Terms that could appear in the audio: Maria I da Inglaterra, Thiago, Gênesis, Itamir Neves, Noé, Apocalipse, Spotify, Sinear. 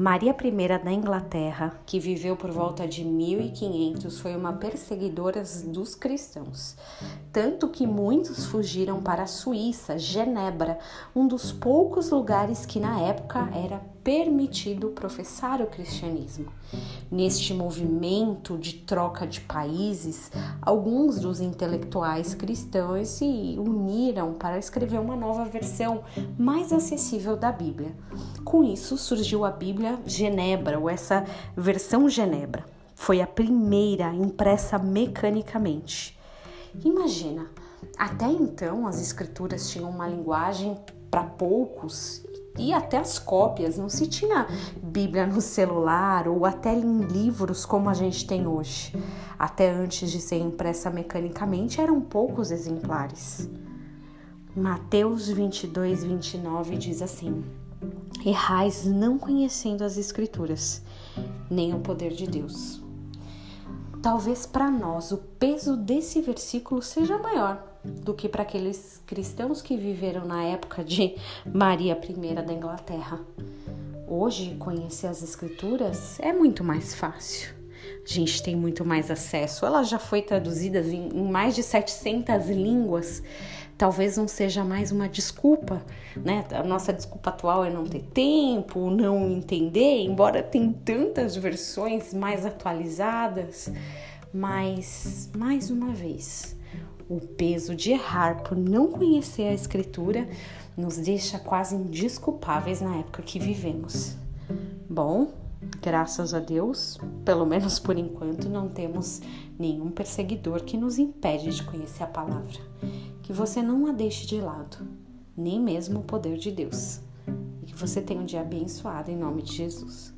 Maria I da Inglaterra, que viveu por volta de 1500, foi uma perseguidora dos cristãos, tanto que muitos fugiram para a Suíça, Genebra, um dos poucos lugares que na época era permitido professar o cristianismo. Neste movimento de troca de países, alguns dos intelectuais cristãos se uniram para escrever uma nova versão mais acessível da Bíblia. Com isso surgiu a Bíblia Genebra, ou essa versão Genebra. Foi a primeira impressa mecanicamente. Imagina, até então as escrituras tinham uma linguagem para poucos e até as cópias, não se tinha Bíblia no celular ou até em livros como a gente tem hoje. Até antes de ser impressa mecanicamente eram poucos exemplares. Mateus 22:29 diz assim: errais não conhecendo as escrituras, nem o poder de Deus. Talvez para nós o peso desse versículo seja maior do que para aqueles cristãos que viveram na época de Maria I da Inglaterra. Hoje, conhecer as escrituras é muito mais fácil. A gente tem muito mais acesso. Ela já foi traduzida em mais de 700 línguas. Talvez não seja mais uma desculpa, né? A nossa desculpa atual é não ter tempo, não entender, embora tem tantas versões mais atualizadas. Mas, mais uma vez, o peso de errar por não conhecer a escritura nos deixa quase indesculpáveis na época que vivemos. Bom, graças a Deus, pelo menos por enquanto, não temos nenhum perseguidor que nos impede de conhecer a palavra. Que você não a deixe de lado, nem mesmo o poder de Deus. E que você tenha um dia abençoado em nome de Jesus.